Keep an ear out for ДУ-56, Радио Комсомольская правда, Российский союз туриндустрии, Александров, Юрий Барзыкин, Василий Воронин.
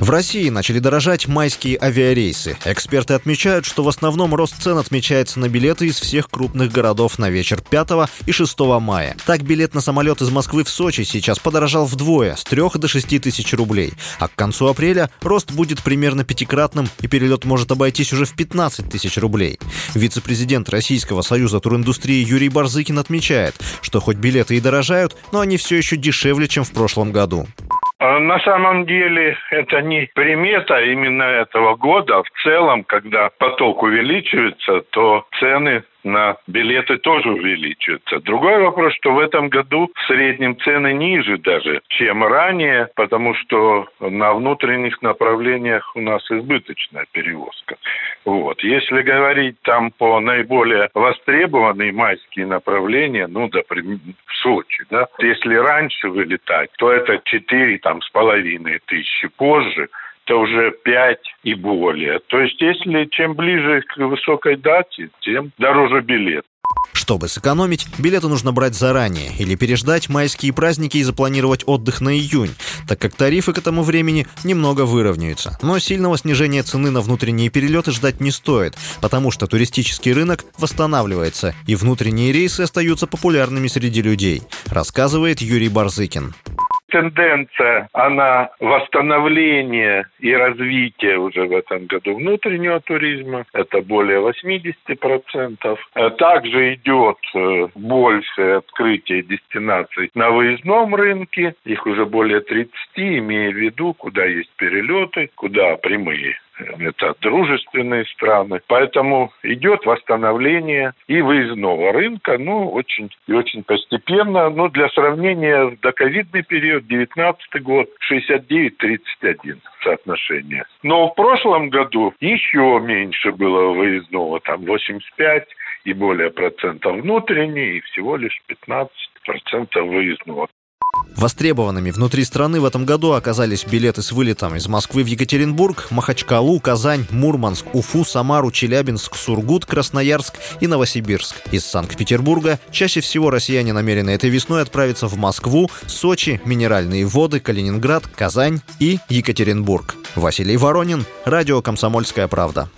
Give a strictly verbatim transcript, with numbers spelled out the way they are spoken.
В России начали дорожать майские авиарейсы. Эксперты отмечают, что в основном рост цен отмечается на билеты из всех крупных городов на вечер пятого и шестого мая. Так, билет на самолет из Москвы в Сочи сейчас подорожал вдвое, с трёх до шести тысяч рублей. А к концу апреля рост будет примерно пятикратным, и перелет может обойтись уже в пятнадцать тысяч рублей. Вице-президент Российского союза туриндустрии Юрий Барзыкин отмечает, что хоть билеты и дорожают, но они все еще дешевле, чем в прошлом году. На самом деле это не примета именно этого года. В целом, когда поток увеличивается, то цены на билеты тоже увеличиваются. Другой вопрос, что в этом году в среднем цены ниже даже, чем ранее, потому что на внутренних направлениях у нас избыточная перевозка. Вот. Если говорить там по наиболее востребованные майские направления, ну, например, в Сочи, да, если раньше вылетать, то это четыре с половиной тысячи, позже это уже пять и более. То есть, если чем ближе к высокой дате, тем дороже билет. Чтобы сэкономить, билеты нужно брать заранее или переждать майские праздники и запланировать отдых на июнь, так как тарифы к этому времени немного выровняются. Но сильного снижения цены на внутренние перелеты ждать не стоит, потому что туристический рынок восстанавливается, и внутренние рейсы остаются популярными среди людей, рассказывает Юрий Барзыкин. Тенденция, она восстановление и развитие уже в этом году внутреннего туризма, это более восемьдесят процентов. Также идет больше открытие дестинаций на выездном рынке, их уже более тридцать, имея в виду, куда есть перелеты, куда прямые. Это дружественные страны. Поэтому идет восстановление и выездного рынка, ну, очень и очень постепенно. Ну, для сравнения, в доковидный период, девятнадцатый год, шестьдесят девять тридцать один соотношение. Но в прошлом году еще меньше было выездного, там восемьдесят пять и более процентов внутренней, и всего лишь пятнадцать процентов выездного. Востребованными внутри страны в этом году оказались билеты с вылетом из Москвы в Екатеринбург, Махачкалу, Казань, Мурманск, Уфу, Самару, Челябинск, Сургут, Красноярск и Новосибирск. Из Санкт-Петербурга чаще всего россияне намерены этой весной отправиться в Москву, Сочи, Минеральные воды, Калининград, Казань и Екатеринбург. Василий Воронин, Радио «Комсомольская правда».